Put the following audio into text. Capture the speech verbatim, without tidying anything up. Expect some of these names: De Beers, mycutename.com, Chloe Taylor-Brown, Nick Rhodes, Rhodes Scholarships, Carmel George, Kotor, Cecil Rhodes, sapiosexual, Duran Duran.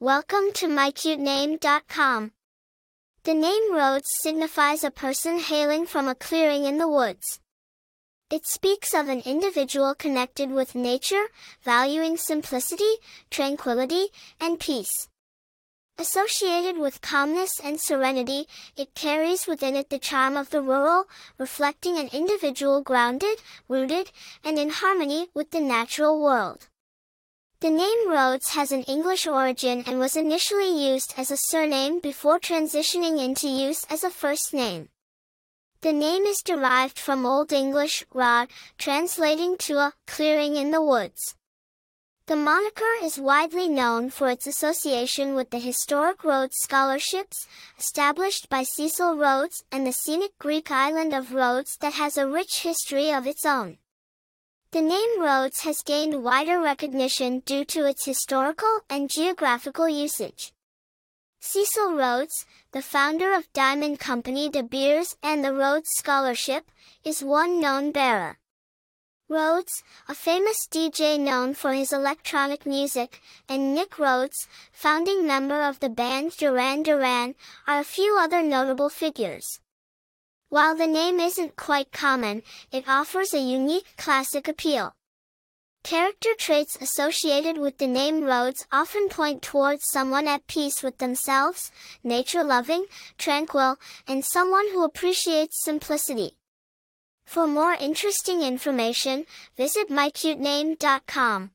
Welcome to my cute name dot com. The name Rhodes signifies a person hailing from a clearing in the woods. It speaks of an individual connected with nature, valuing simplicity, tranquility, and peace. Associated with calmness and serenity, it carries within it the charm of the rural, reflecting an individual grounded, rooted, and in harmony with the natural world. The name Rhodes has an English origin and was initially used as a surname before transitioning into use as a first name. The name is derived from Old English "rod," translating to a clearing in the woods. The moniker is widely known for its association with the historic Rhodes Scholarships, established by Cecil Rhodes, and the scenic Greek island of Rhodes that has a rich history of its own. The name Rhodes has gained wider recognition due to its historical and geographical usage. Cecil Rhodes, the founder of diamond company De Beers and the Rhodes Scholarship, is one known bearer. Rhodes, a famous D J known for his electronic music, and Nick Rhodes, founding member of the band Duran Duran, are a few other notable figures. While the name isn't quite common, it offers a unique classic appeal. Character traits associated with the name Rhodes often point towards someone at peace with themselves, nature-loving, tranquil, and someone who appreciates simplicity. For more interesting information, visit my cute name dot com.